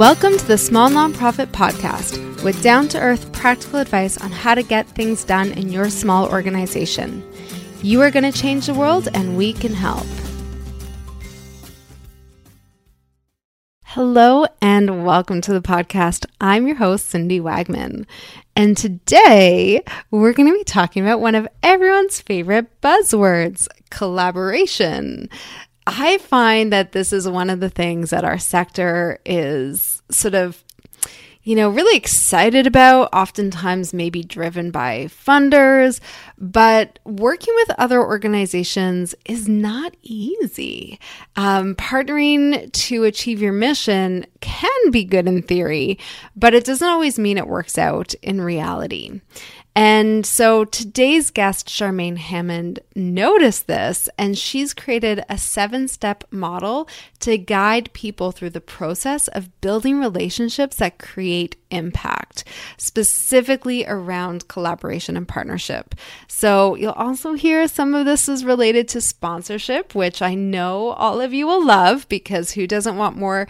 Welcome to the Small Nonprofit Podcast with down-to-earth practical advice on how to get things done in your small organization. You are going to change the world and we can help. Hello and welcome to the podcast. I'm your host, Cindy Wagman. And today we're going to be talking about one of everyone's favorite buzzwords, collaboration. I find that this is one of the things that our sector is sort of, really excited about, oftentimes maybe driven by funders, but working with other organizations is not easy. Partnering to achieve your mission can be good in theory, but it doesn't always mean it works out in reality. And so today's guest, Charmaine Hammond, noticed this, and she's created a 7-step model to guide people through the process of building relationships that create impact, specifically around collaboration and partnership. So you'll also hear some of this is related to sponsorship, which I know all of you will love, because who doesn't want more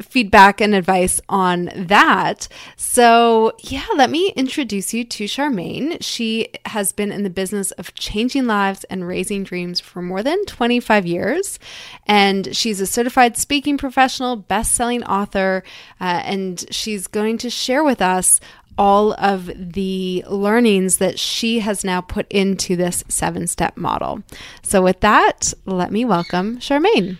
feedback and advice on that? So yeah, let me introduce you to Charmaine. She has been in the business of changing lives and raising dreams for more than 25 years. And she's a certified speaking professional, best-selling author, and she's going to share with us all of the learnings that she has now put into this 7-step model. So with that, let me welcome Charmaine.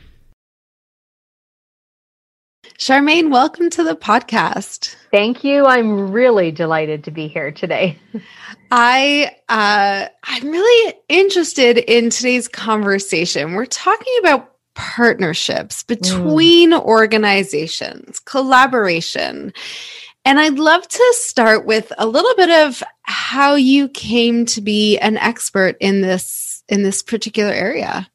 Charmaine, welcome to the podcast. Thank you. I'm really delighted to be here today. I'm really interested in today's conversation. We're talking about partnerships between organizations, collaboration. And I'd love to start with a little bit of how you came to be an expert in this particular area.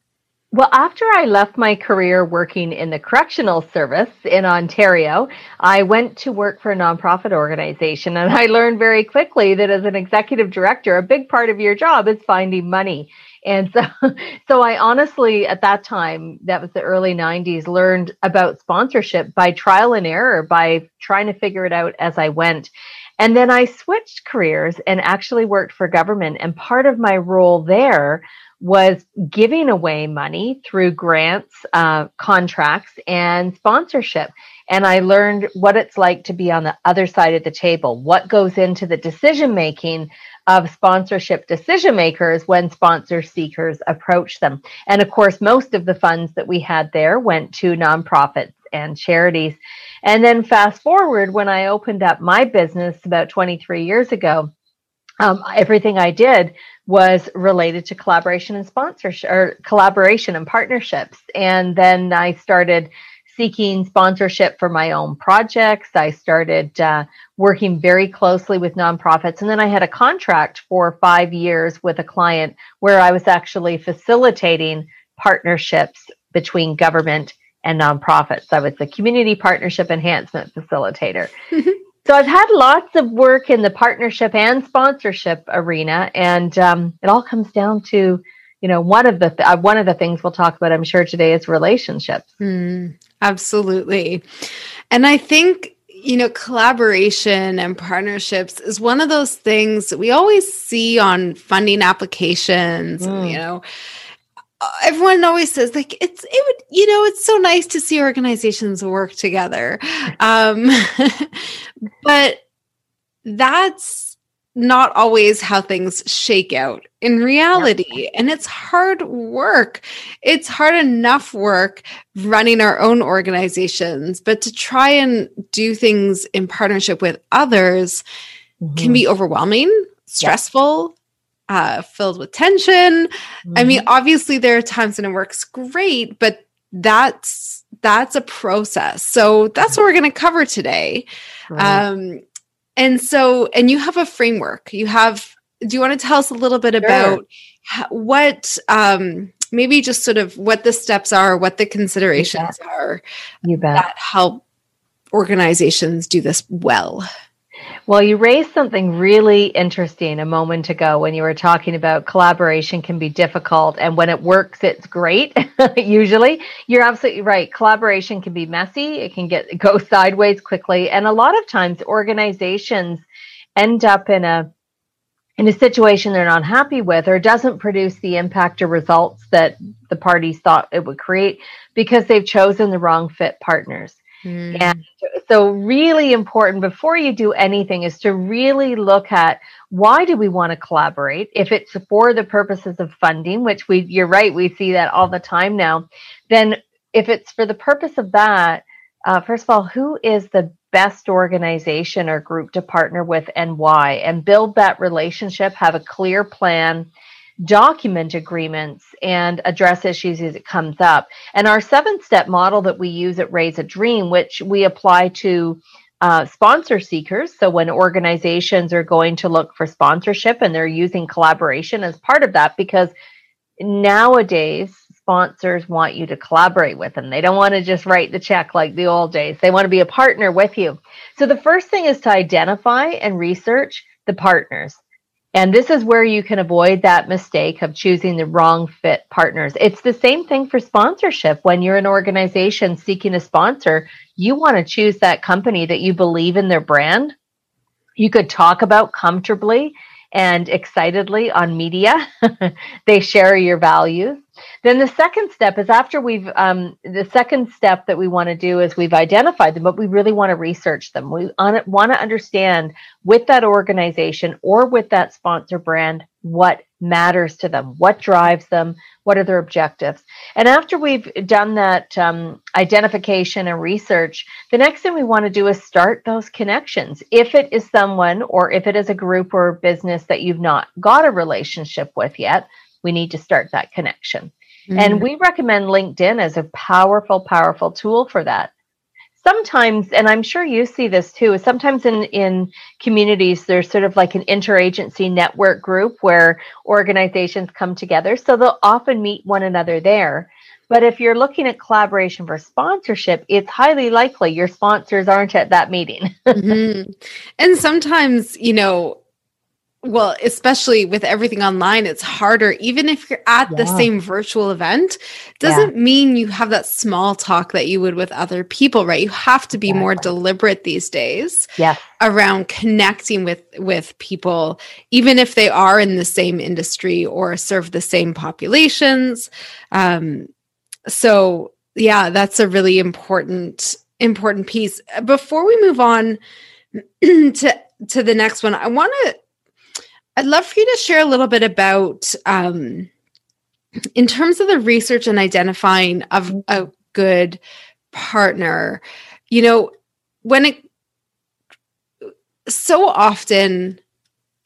Well, after I left my career working in the correctional service in Ontario, I went to work for a nonprofit organization, and I learned very quickly that as an executive director, a big part of your job is finding money. And so I honestly, at that time, that was the early 90s, learned about sponsorship by trial and error, by trying to figure it out as I went. And then I switched careers and actually worked for government. And part of my role there was giving away money through grants, contracts, and sponsorship. And I learned what it's like to be on the other side of the table, what goes into the decision-making of sponsorship decision makers when sponsor seekers approach them. And of course, most of the funds that we had there went to nonprofits and charities. And then fast forward, when I opened up my business about 23 years ago, everything I did was related to collaboration and sponsorship, or collaboration and partnerships. And then I started seeking sponsorship for my own projects. I started working very closely with nonprofits. And then I had a contract for 5 years with a client where I was actually facilitating partnerships between government and nonprofits. I was the community partnership enhancement facilitator. So I've had lots of work in the partnership and sponsorship arena, and it all comes down to, one of the things we'll talk about, I'm sure, today is relationships. Absolutely. And I think, collaboration and partnerships is one of those things that we always see on funding applications. And, everyone always says, like, it's so nice to see organizations work together. But that's not always how things shake out in reality. And it's hard work. It's hard enough work running our own organizations, but to try and do things in partnership with others can be overwhelming, stressful, filled with tension. I mean, obviously there are times when it works great, but that's a process. So that's what we're going to cover today. And you have a framework. Do you want to tell us a little bit about what, maybe just sort of what the steps are, what the considerations are that help organizations do this well? Well, you raised something really interesting a moment ago when you were talking about collaboration can be difficult, and when it works, it's great. Usually, you're absolutely right. Collaboration can be messy. It can go sideways quickly, and a lot of times organizations end up in a situation they're not happy with, or doesn't produce the impact or results that the parties thought it would create, because they've chosen the wrong fit partners. And so really important before you do anything is to really look at, why do we want to collaborate? If it's for the purposes of funding, which you're right, we see that all the time now, then if it's for the purpose of that, first of all, who is the best organization or group to partner with and why? And build that relationship, have a clear plan, document agreements, and address issues as it comes up. And our 7-step model that we use at Raise a Dream, which we apply to sponsor seekers. So when organizations are going to look for sponsorship, and they're using collaboration as part of that, because nowadays sponsors want you to collaborate with them. They don't want to just write the check like the old days. They want to be a partner with you. So the first thing is to identify and research the partners. And this is where you can avoid that mistake of choosing the wrong fit partners. It's the same thing for sponsorship. When you're an organization seeking a sponsor, you want to choose that company that you believe in their brand, you could talk about comfortably and excitedly on media. They share your values. Then the second step is, after we've, the second step that we want to do is we've identified them, but we really want to research them. We want to understand with that organization or with that sponsor brand, what matters to them, what drives them, what are their objectives. And after we've done that identification and research, the next thing we want to do is start those connections. If it is someone, or if it is a group or a business that you've not got a relationship with yet, we need to start that connection. Mm-hmm. And we recommend LinkedIn as a powerful, powerful tool for that. Sometimes, and I'm sure you see this too, is sometimes in communities, there's sort of like an interagency network group where organizations come together. So they'll often meet one another there. But if you're looking at collaboration for sponsorship, it's highly likely your sponsors aren't at that meeting. Mm-hmm. And sometimes, well, especially with everything online, it's harder. Even if you're at the same virtual event, doesn't mean you have that small talk that you would with other people, right? You have to be more deliberate these days around connecting with people, even if they are in the same industry or serve the same populations. So yeah, that's a really important piece. Before we move on to the next one, I'd love for you to share a little bit about, in terms of the research and identifying of a good partner, so often,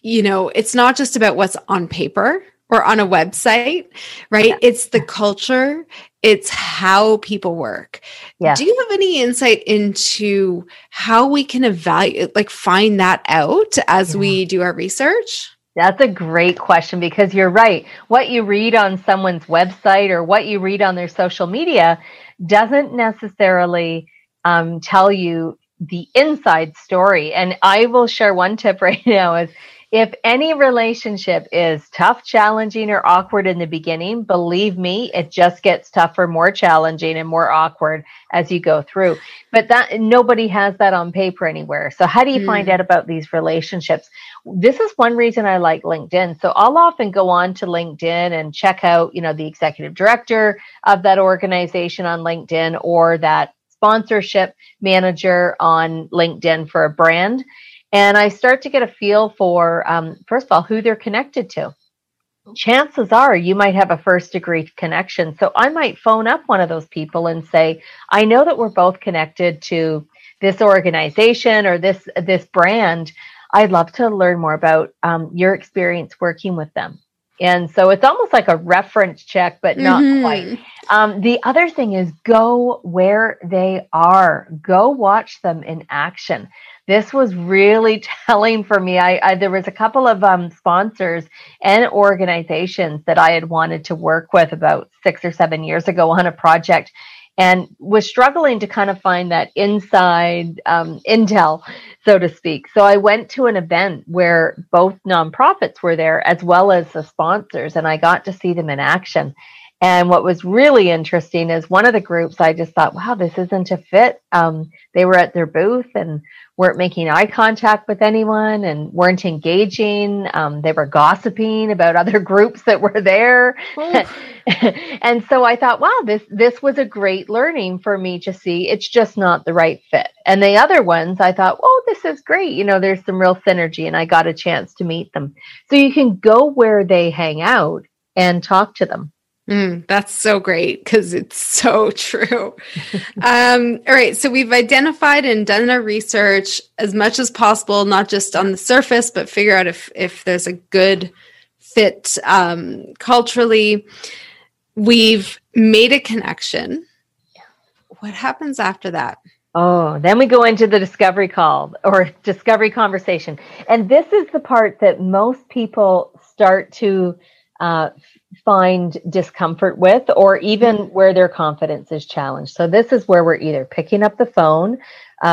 it's not just about what's on paper or on a website, right? Yeah. It's the culture. It's how people work. Yeah. Do you have any insight into how we can evaluate, find that out as we do our research? That's a great question, because you're right. What you read on someone's website or what you read on their social media doesn't necessarily tell you the inside story. And I will share one tip right now is, if any relationship is tough, challenging, or awkward in the beginning, believe me, it just gets tougher, more challenging, and more awkward as you go through. But that nobody has that on paper anywhere. So how do you find out about these relationships? This is one reason I like LinkedIn. So I'll often go on to LinkedIn and check out, the executive director of that organization on LinkedIn, or that sponsorship manager on LinkedIn for a brand. And I start to get a feel for, first of all, who they're connected to. Chances are you might have a first degree connection. So I might phone up one of those people and say, I know that we're both connected to this organization or this brand. I'd love to learn more about your experience working with them. And so it's almost like a reference check, but not quite. The other thing is, go where they are. Go watch them in action. This was really telling for me. There was a couple of sponsors and organizations that I had wanted to work with about 6 or 7 years ago on a project. and was struggling to kind of find that inside intel, so to speak. So I went to an event where both nonprofits were there as well as the sponsors, and I got to see them in action. And what was really interesting is one of the groups, I just thought, wow, this isn't a fit. They were at their booth and weren't making eye contact with anyone and weren't engaging. They were gossiping about other groups that were there. And so I thought, wow, this was a great learning for me to see. It's just not the right fit. And the other ones, I thought, oh, this is great. You know, there's some real synergy, and I got a chance to meet them. So you can go where they hang out and talk to them. That's so great, because it's so true. All right. So we've identified and done our research as much as possible, not just on the surface, but figure out if there's a good fit culturally. We've made a connection. What happens after that? Oh, then we go into the discovery call or discovery conversation. And this is the part that most people start to find discomfort with, or even where their confidence is challenged. So this is where we're either picking up the phone,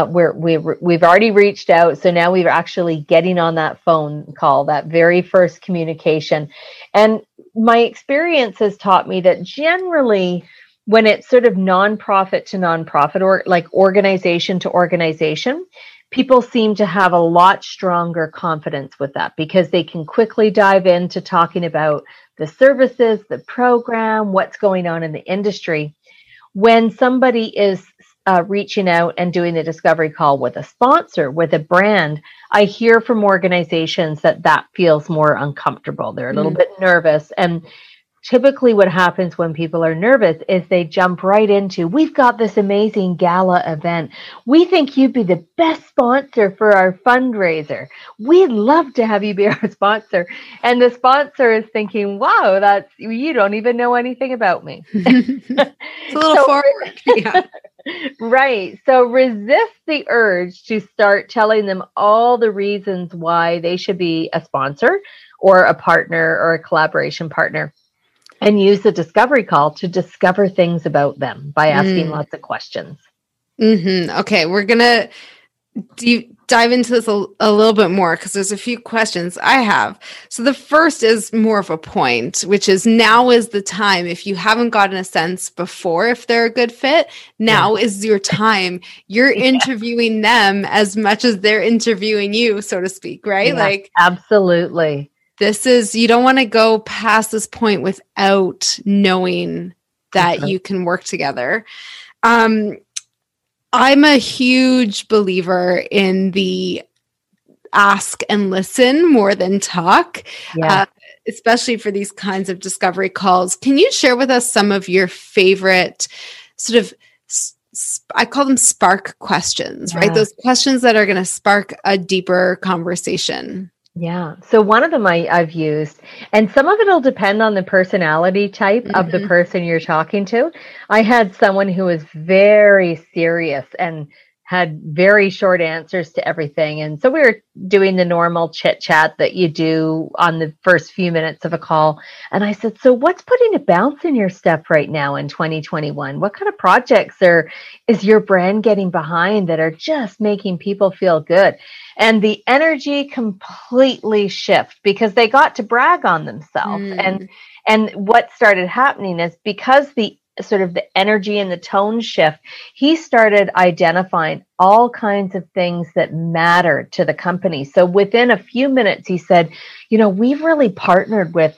where we've already reached out. So now we're actually getting on that phone call, that very first communication. And my experience has taught me that generally when it's sort of nonprofit to nonprofit, or like organization to organization, people seem to have a lot stronger confidence with that, because they can quickly dive into talking about the services, the program, what's going on in the industry. When somebody is reaching out and doing the discovery call with a sponsor, with a brand, I hear from organizations that feels more uncomfortable. They're a little bit nervous. And typically what happens when people are nervous is they jump right into, we've got this amazing gala event. We think you'd be the best sponsor for our fundraiser. We'd love to have you be our sponsor. And the sponsor is thinking, wow, you don't even know anything about me. It's a little forward. Yeah. Right. So resist the urge to start telling them all the reasons why they should be a sponsor or a partner or a collaboration partner. And use the discovery call to discover things about them by asking lots of questions. Okay, we're going to dive into this a little bit more, because there's a few questions I have. So the first is more of a point, which is, now is the time. If you haven't gotten a sense before if they're a good fit, now is your time. You're interviewing them as much as they're interviewing you, so to speak, right? Yeah, like, absolutely. This is, you don't want to go past this point without knowing that you can work together. I'm a huge believer in the ask and listen more than talk, especially for these kinds of discovery calls. Can you share with us some of your favorite sort of, I call them spark questions, right? Those questions that are going to spark a deeper conversation. Yeah. So one of them I've used, and some of it will depend on the personality type of the person you're talking to. I had someone who was very serious and had very short answers to everything. And so we were doing the normal chit chat that you do on the first few minutes of a call. And I said, so what's putting a bounce in your step right now in 2021? What kind of projects is your brand getting behind that are just making people feel good? And the energy completely shifted, because they got to brag on themselves. And what started happening is, because the sort of the energy and the tone shift, he started identifying all kinds of things that mattered to the company. So within a few minutes, he said, you know, we've really partnered with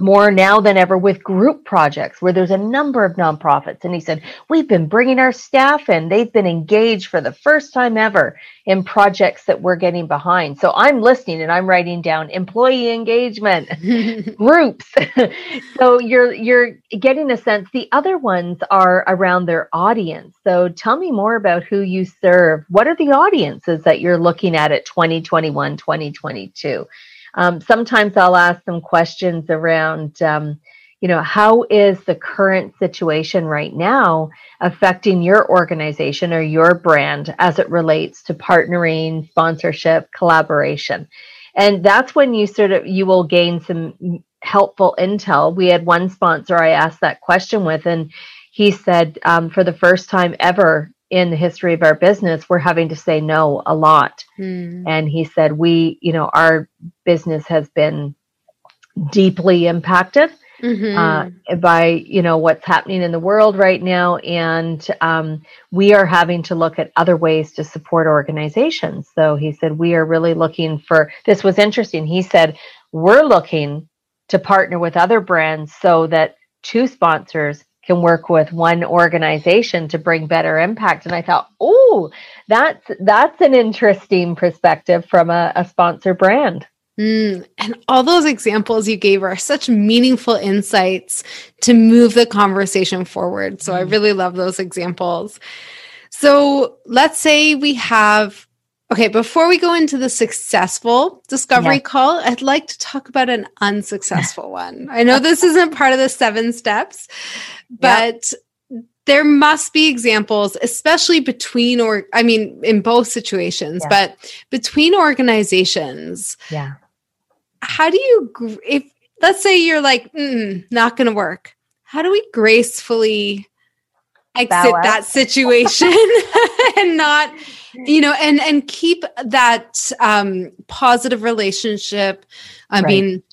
more now than ever with group projects where there's a number of nonprofits. And he said, we've been bringing our staff in. They've been engaged for the first time ever in projects that we're getting behind. So I'm listening and I'm writing down employee engagement groups. So you're getting a sense. The other ones are around their audience. So tell me more about who you serve. What are the audiences that you're looking at 2021, 2022? Sometimes I'll ask them questions around, you know, how is the current situation right now affecting your organization or your brand as it relates to partnering, sponsorship, collaboration? And that's when you will gain some helpful intel. We had one sponsor I asked that question with, and he said, for the first time ever in the history of our business, we're having to say no a lot. Mm. And he said, our business has been deeply impacted by, what's happening in the world right now. And we are having to look at other ways to support organizations. So he said, we are really looking for, this was interesting. He said, we're looking to partner with other brands so that two sponsors can work with one organization to bring better impact. And I thought, oh, that's an interesting perspective from a sponsor brand. And all those examples you gave are such meaningful insights to move the conversation forward. So I really love those examples. So let's say we have, before we go into the successful discovery call, I'd like to talk about an unsuccessful one. I know this isn't part of the 7 steps, but there must be examples, especially in both situations, but between organizations. Yeah. How do you, if let's say you're like, not going to work, how do we gracefully exit that situation and not, and keep that positive relationship? I mean,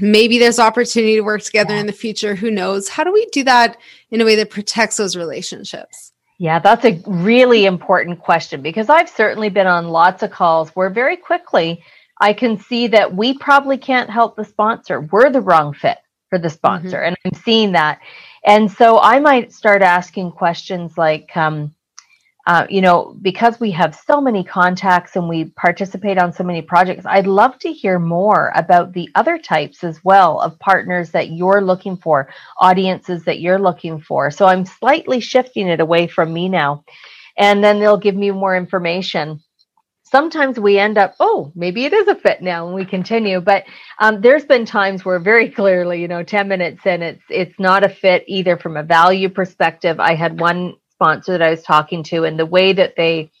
maybe there's opportunity to work together in the future. Who knows? How do we do that in a way that protects those relationships? Yeah, that's a really important question, because I've certainly been on lots of calls where very quickly I can see that we probably can't help the sponsor. We're the wrong fit for the sponsor. And I'm seeing that. And so I might start asking questions like, because we have so many contacts and we participate on so many projects, I'd love to hear more about the other types as well of partners that you're looking for, audiences that you're looking for. So I'm slightly shifting it away from me now. And then they'll give me more information. Sometimes we end up, maybe it is a fit now, and we continue. But there's been times where very clearly, 10 minutes in, it's not a fit either from a value perspective. I had one sponsor that I was talking to, and the way that they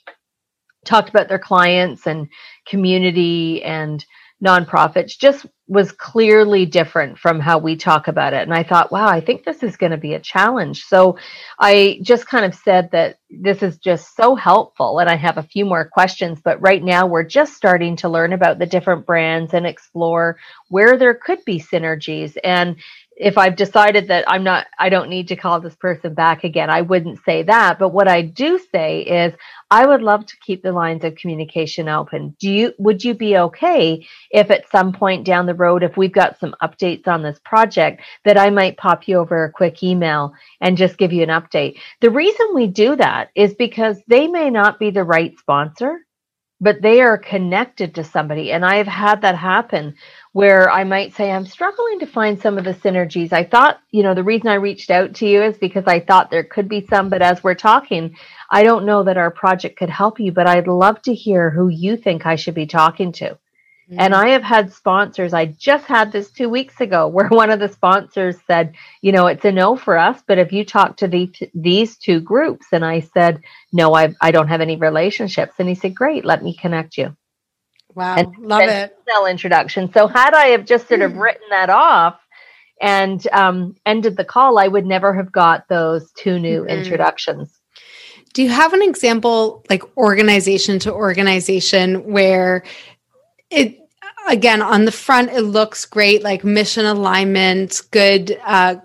talked about their clients and community and nonprofits just was clearly different from how we talk about it. And I thought, wow, I think this is going to be a challenge. So I just kind of said that this is just so helpful. And I have a few more questions, but right now we're just starting to learn about the different brands and explore where there could be synergies. And if I've decided that I don't need to call this person back again, I wouldn't say that. But what I do say is, I would love to keep the lines of communication open. Would you be okay if at some point down the road, if we've got some updates on this project, that I might pop you over a quick email and just give you an update? The reason we do that is because they may not be the right sponsor, but they are connected to somebody. And I've had that happen where I might say, I'm struggling to find some of the synergies. I thought, the reason I reached out to you is because I thought there could be some, but as we're talking, I don't know that our project could help you, but I'd love to hear who you think I should be talking to. Mm-hmm. And I have had sponsors. I just had this 2 weeks ago where one of the sponsors said, it's a no for us, but if you talk to these two groups. And I said, no, I don't have any relationships. And he said, great, let me connect you. Wow. And love it. Email introduction. So had I have just sort of written that off and ended the call, I would never have got those 2 new introductions. Do you have an example, like organization to organization, where it, again, on the front, it looks great, like mission alignment, good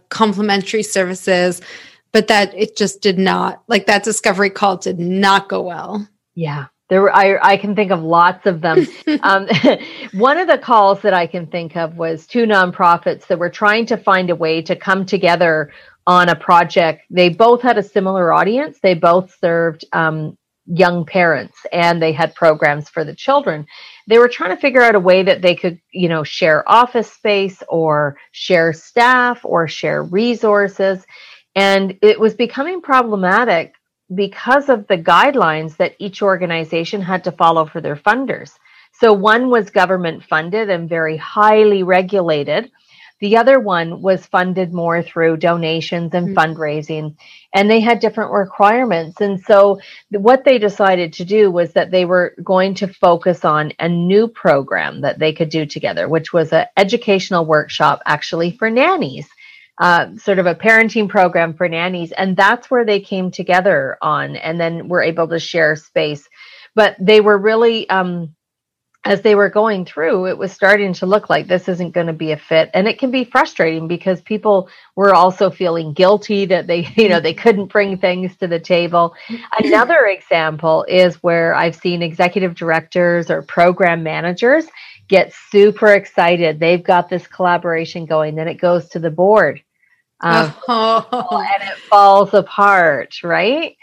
complementary services, but that it just did not, like that discovery call did not go well? Yeah, there were, I can think of lots of them. One of the calls that I can think of was 2 nonprofits that were trying to find a way to come together on a project. They both had a similar audience. They both served young parents, and they had programs for the children. They were trying to figure out a way that they could, share office space or share staff or share resources. And it was becoming problematic because of the guidelines that each organization had to follow for their funders. So one was government funded and very highly regulated. The other one was funded more through donations and fundraising, and they had different requirements. And so what they decided to do was that they were going to focus on a new program that they could do together, which was an educational workshop actually for nannies. sort of a parenting program for nannies. And that's where they came together on, and then were able to share space. But they were really, as they were going through, it was starting to look like this isn't going to be a fit. And it can be frustrating because people were also feeling guilty that they, you know, they couldn't bring things to the table. Another example is where I've seen executive directors or program managers get super excited. They've got this collaboration going, then it goes to the board. And it falls apart, right?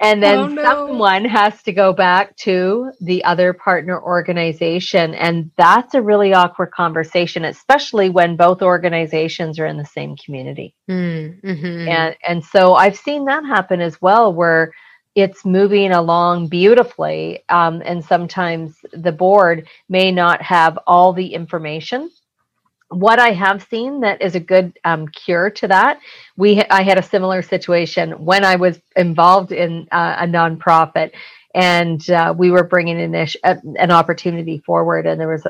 And then someone has to go back to the other partner organization. And that's a really awkward conversation, especially when both organizations are in the same community. Mm-hmm. And so I've seen that happen as well, where it's moving along beautifully. And sometimes the board may not have all the information. What I have seen that is a good cure to that, I had a similar situation when I was involved in a nonprofit, and we were bringing an opportunity forward, and there was,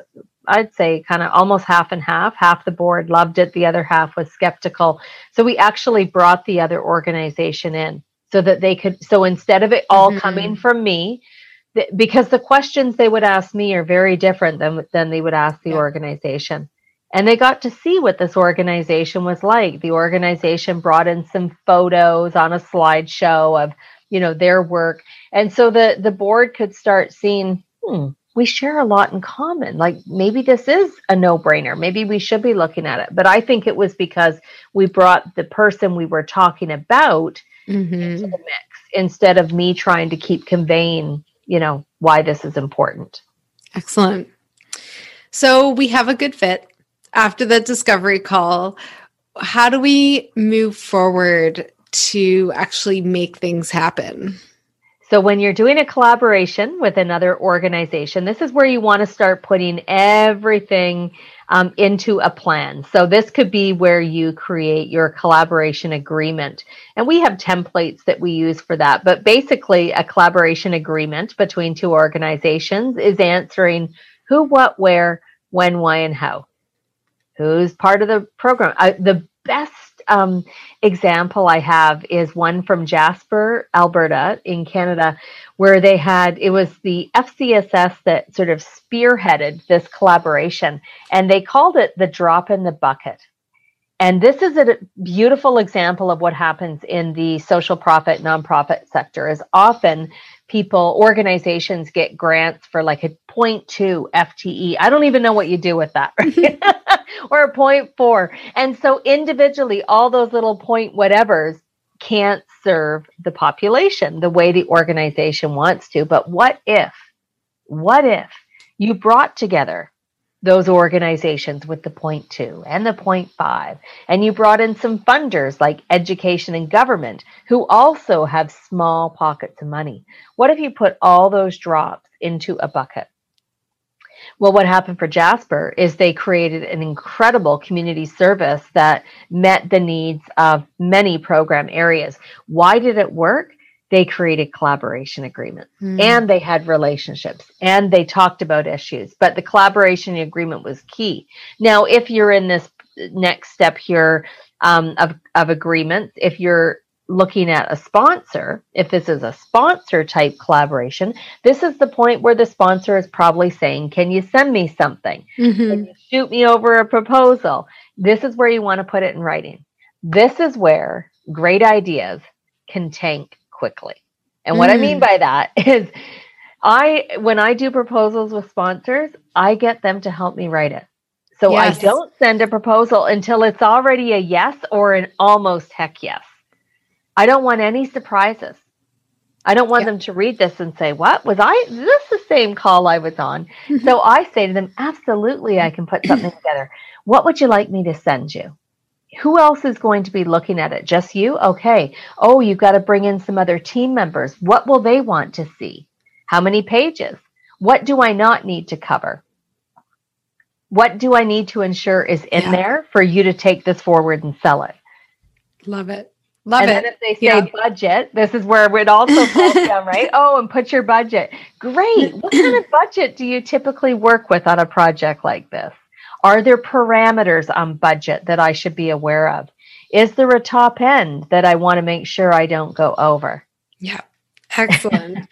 I'd say, kind of almost half and half. Half the board loved it, the other half was skeptical. So we actually brought the other organization in so that they could, so instead of it all coming from me, because the questions they would ask me are very different than they would ask the organization. And they got to see what this organization was like. The organization brought in some photos on a slideshow of, you know, their work. And so the board could start seeing, we share a lot in common. Like, maybe this is a no-brainer. Maybe we should be looking at it. But I think it was because we brought the person we were talking about into the mix, instead of me trying to keep conveying, you know, why this is important. Excellent. So we have a good fit. After the discovery call, how do we move forward to actually make things happen? So when you're doing a collaboration with another organization, this is where you want to start putting everything into a plan. So this could be where you create your collaboration agreement. And we have templates that we use for that. But basically, a collaboration agreement between two organizations is answering who, what, where, when, why, and how. Who's part of the program? The best example I have is one from Jasper, Alberta in Canada, where they had, it was the FCSS that sort of spearheaded this collaboration, and they called it the drop in the bucket. And this is a beautiful example of what happens in the social profit, nonprofit sector, is often people, organizations get grants for like a 0.2 FTE. I don't even know what you do with that, right? Or a 0.4. And so individually, all those little point whatevers can't serve the population the way the organization wants to. But what if you brought together those organizations with the 0.2 and the 0.5, and you brought in some funders like education and government who also have small pockets of money? What if you put all those drops into a bucket? Well, what happened for Jasper is they created an incredible community service that met the needs of many program areas. Why did it work? They created collaboration agreements, and they had relationships, and they talked about issues, but the collaboration agreement was key. Now, if you're in this next step here of agreements, if you're looking at a sponsor, if this is a sponsor type collaboration, this is the point where the sponsor is probably saying, can you send me something? Can you shoot me over a proposal? This is where you want to put it in writing. This is where great ideas can tank quickly. And what I mean by that is when I do proposals with sponsors, I get them to help me write it. So I don't send a proposal until it's already a yes or an almost heck yes. I don't want any surprises. I don't want them to read this and say, what was I? Is this the same call I was on? So I say to them, absolutely, I can put something together. What would you like me to send you? Who else is going to be looking at it? Just you? Okay. Oh, you've got to bring in some other team members. What will they want to see? How many pages? What do I not need to cover? What do I need to ensure is in there for you to take this forward and sell it? Love it. And then if they say budget, this is where it also falls down, right? Oh, and put your budget. Great. What kind of budget do you typically work with on a project like this? Are there parameters on budget that I should be aware of? Is there a top end that I want to make sure I don't go over? Yeah, excellent.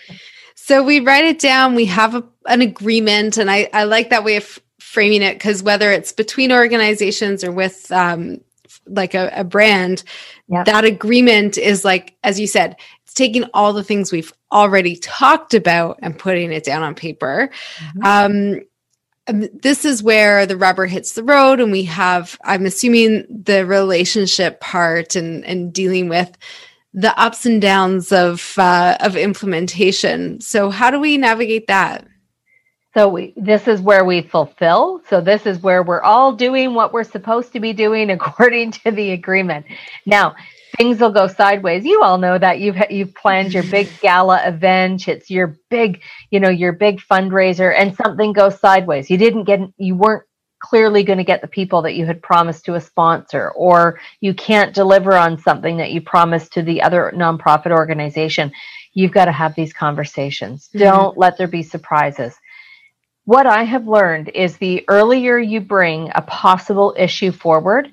So we write it down. We have an agreement. And I like that way of framing it, because whether it's between organizations or with like a brand, yep, that agreement is like, as you said, it's taking all the things we've already talked about and putting it down on paper. Mm-hmm. This is where the rubber hits the road, and we have, I'm assuming, the relationship part and dealing with the ups and downs of implementation. So how do we navigate that? So this is where we fulfill. So this is where we're all doing what we're supposed to be doing according to the agreement. Now, things will go sideways. You all know that you've planned your big gala event. It's your big, your big fundraiser, and something goes sideways. You weren't clearly going to get the people that you had promised to a sponsor, or you can't deliver on something that you promised to the other nonprofit organization. You've got to have these conversations. Mm-hmm. Don't let there be surprises. What I have learned is the earlier you bring a possible issue forward,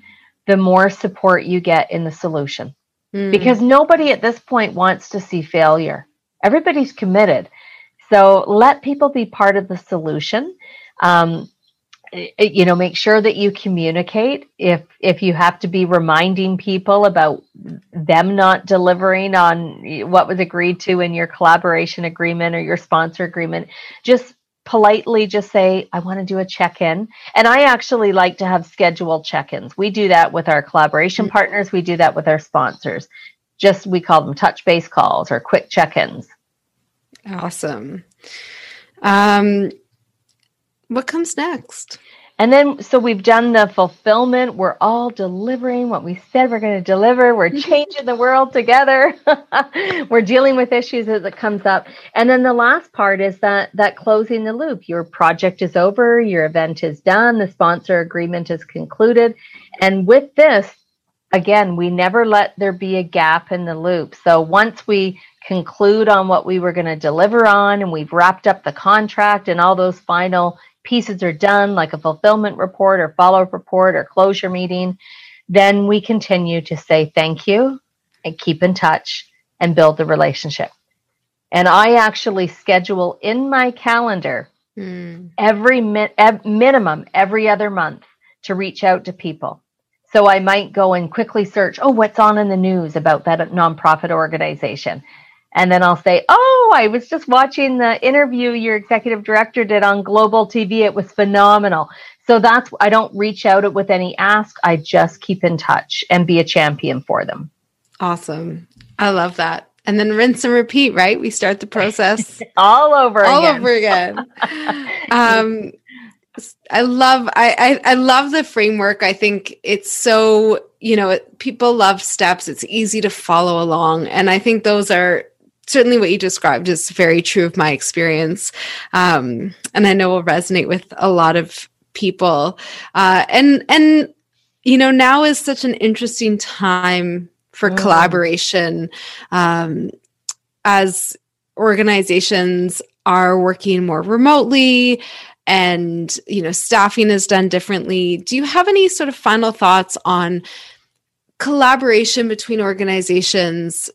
the more support you get in the solution. Mm. Because nobody at this point wants to see failure. Everybody's committed. So let people be part of the solution. Make sure that you communicate. If you have to be reminding people about them not delivering on what was agreed to in your collaboration agreement or your sponsor agreement, just politely just say, I want to do a check-in. And I actually like to have scheduled check-ins. We do that with our collaboration partners. We do that with our sponsors. We call them touch base calls or quick check-ins. Awesome. What comes next? And then, so we've done the fulfillment. We're all delivering what we said we're going to deliver. We're changing the world together. We're dealing with issues as it comes up. And then the last part is that closing the loop. Your project is over. Your event is done. The sponsor agreement is concluded. And with this, again, we never let there be a gap in the loop. So once we conclude on what we were going to deliver on, and we've wrapped up the contract and all those final pieces are done, like a fulfillment report or follow-up report or closure meeting, then we continue to say thank you and keep in touch and build the relationship. And I actually schedule in my calendar every minimum every other month to reach out to people. So I might go and quickly search, what's on in the news about that nonprofit organization? And then I'll say, I was just watching the interview your executive director did on Global TV. It was phenomenal. So I don't reach out with any ask. I just keep in touch and be a champion for them. Awesome. I love that. And then rinse and repeat, right? We start the process all over again. I love the framework. I think it's so, people love steps. It's easy to follow along. And I think those are, certainly what you described is very true of my experience. And I know will resonate with a lot of people. Now is such an interesting time for collaboration, as organizations are working more remotely and, staffing is done differently. Do you have any sort of final thoughts on collaboration between organizations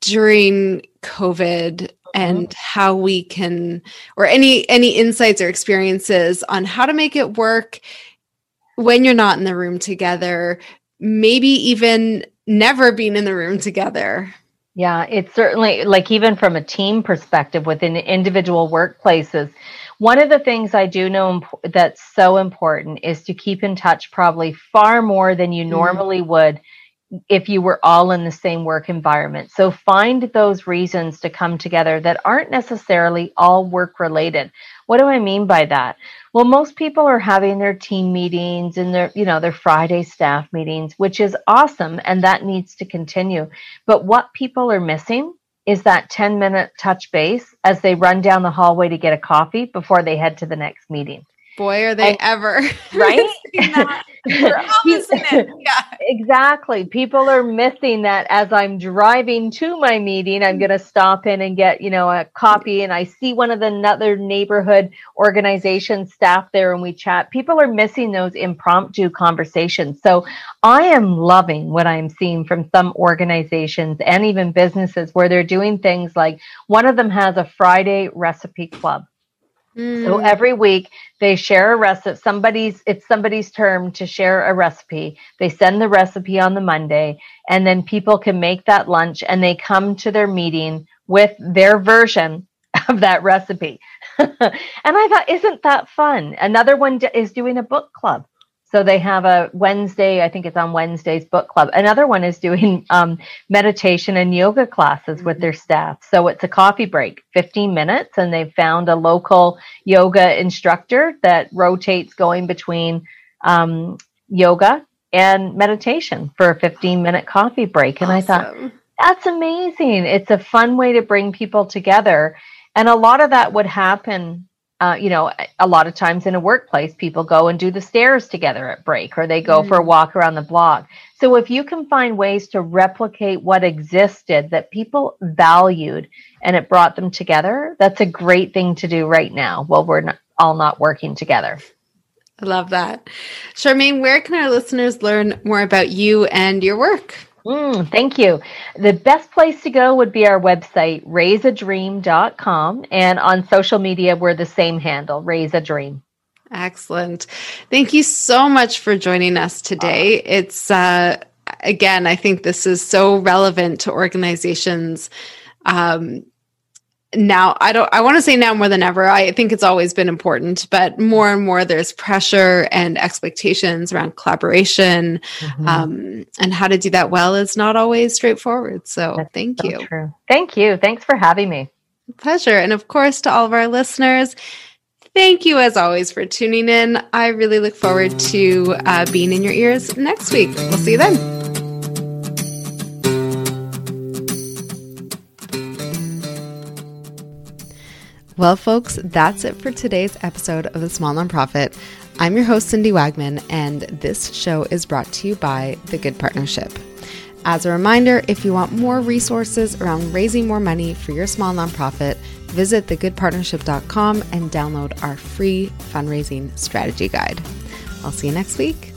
during COVID and how we can, or any insights or experiences on how to make it work when you're not in the room together, maybe even never being in the room together? Yeah, it's certainly, like, even from a team perspective within individual workplaces, one of the things I do know that's so important is to keep in touch probably far more than you normally would if you were all in the same work environment. So find those reasons to come together that aren't necessarily all work related. What do I mean by that? Well, most people are having their team meetings and their Friday staff meetings, which is awesome. And that needs to continue. But what people are missing is that 10-minute touch base as they run down the hallway to get a coffee before they head to the next meeting. Boy, are they ever. Right? We're all missing it. Yeah. Exactly. People are missing that. As I'm driving to my meeting, I'm going to stop in and get, a copy. And I see one of the other neighborhood organization staff there and we chat. People are missing those impromptu conversations. So I am loving what I'm seeing from some organizations and even businesses where they're doing things like one of them has a Friday recipe club. So every week they share a recipe. It's somebody's turn to share a recipe. They send the recipe on the Monday, and then people can make that lunch and they come to their meeting with their version of that recipe. And I thought, isn't that fun? Another one is doing a book club. So they have a Wednesday, I think it's on Wednesday's book club. Another one is doing meditation and yoga classes with their staff. So it's a coffee break, 15 minutes. And they've found a local yoga instructor that rotates going between yoga and meditation for a 15-minute coffee break. And I thought, that's amazing. It's a fun way to bring people together. And a lot of that would happen a lot of times in a workplace, people go and do the stairs together at break, or they go for a walk around the block. So if you can find ways to replicate what existed that people valued and it brought them together, that's a great thing to do right now while we're not working together. I love that. Charmaine, where can our listeners learn more about you and your work? Thank you. The best place to go would be our website, raiseadream.com. And on social media, we're the same handle, Raise a Dream. Excellent. Thank you so much for joining us today. It's, again, I think this is so relevant to organizations. Now, I want to say now more than ever, I think it's always been important, but more and more there's pressure and expectations around collaboration, and how to do that well is not always straightforward. So That's so true. Thank you. Thanks for having me. Pleasure. And of course, to all of our listeners, thank you as always for tuning in. I really look forward to being in your ears next week. We'll see you then. Well, folks, that's it for today's episode of The Small Nonprofit. I'm your host, Cindy Wagman, and this show is brought to you by The Good Partnership. As a reminder, if you want more resources around raising more money for your small nonprofit, visit thegoodpartnership.com and download our free fundraising strategy guide. I'll see you next week.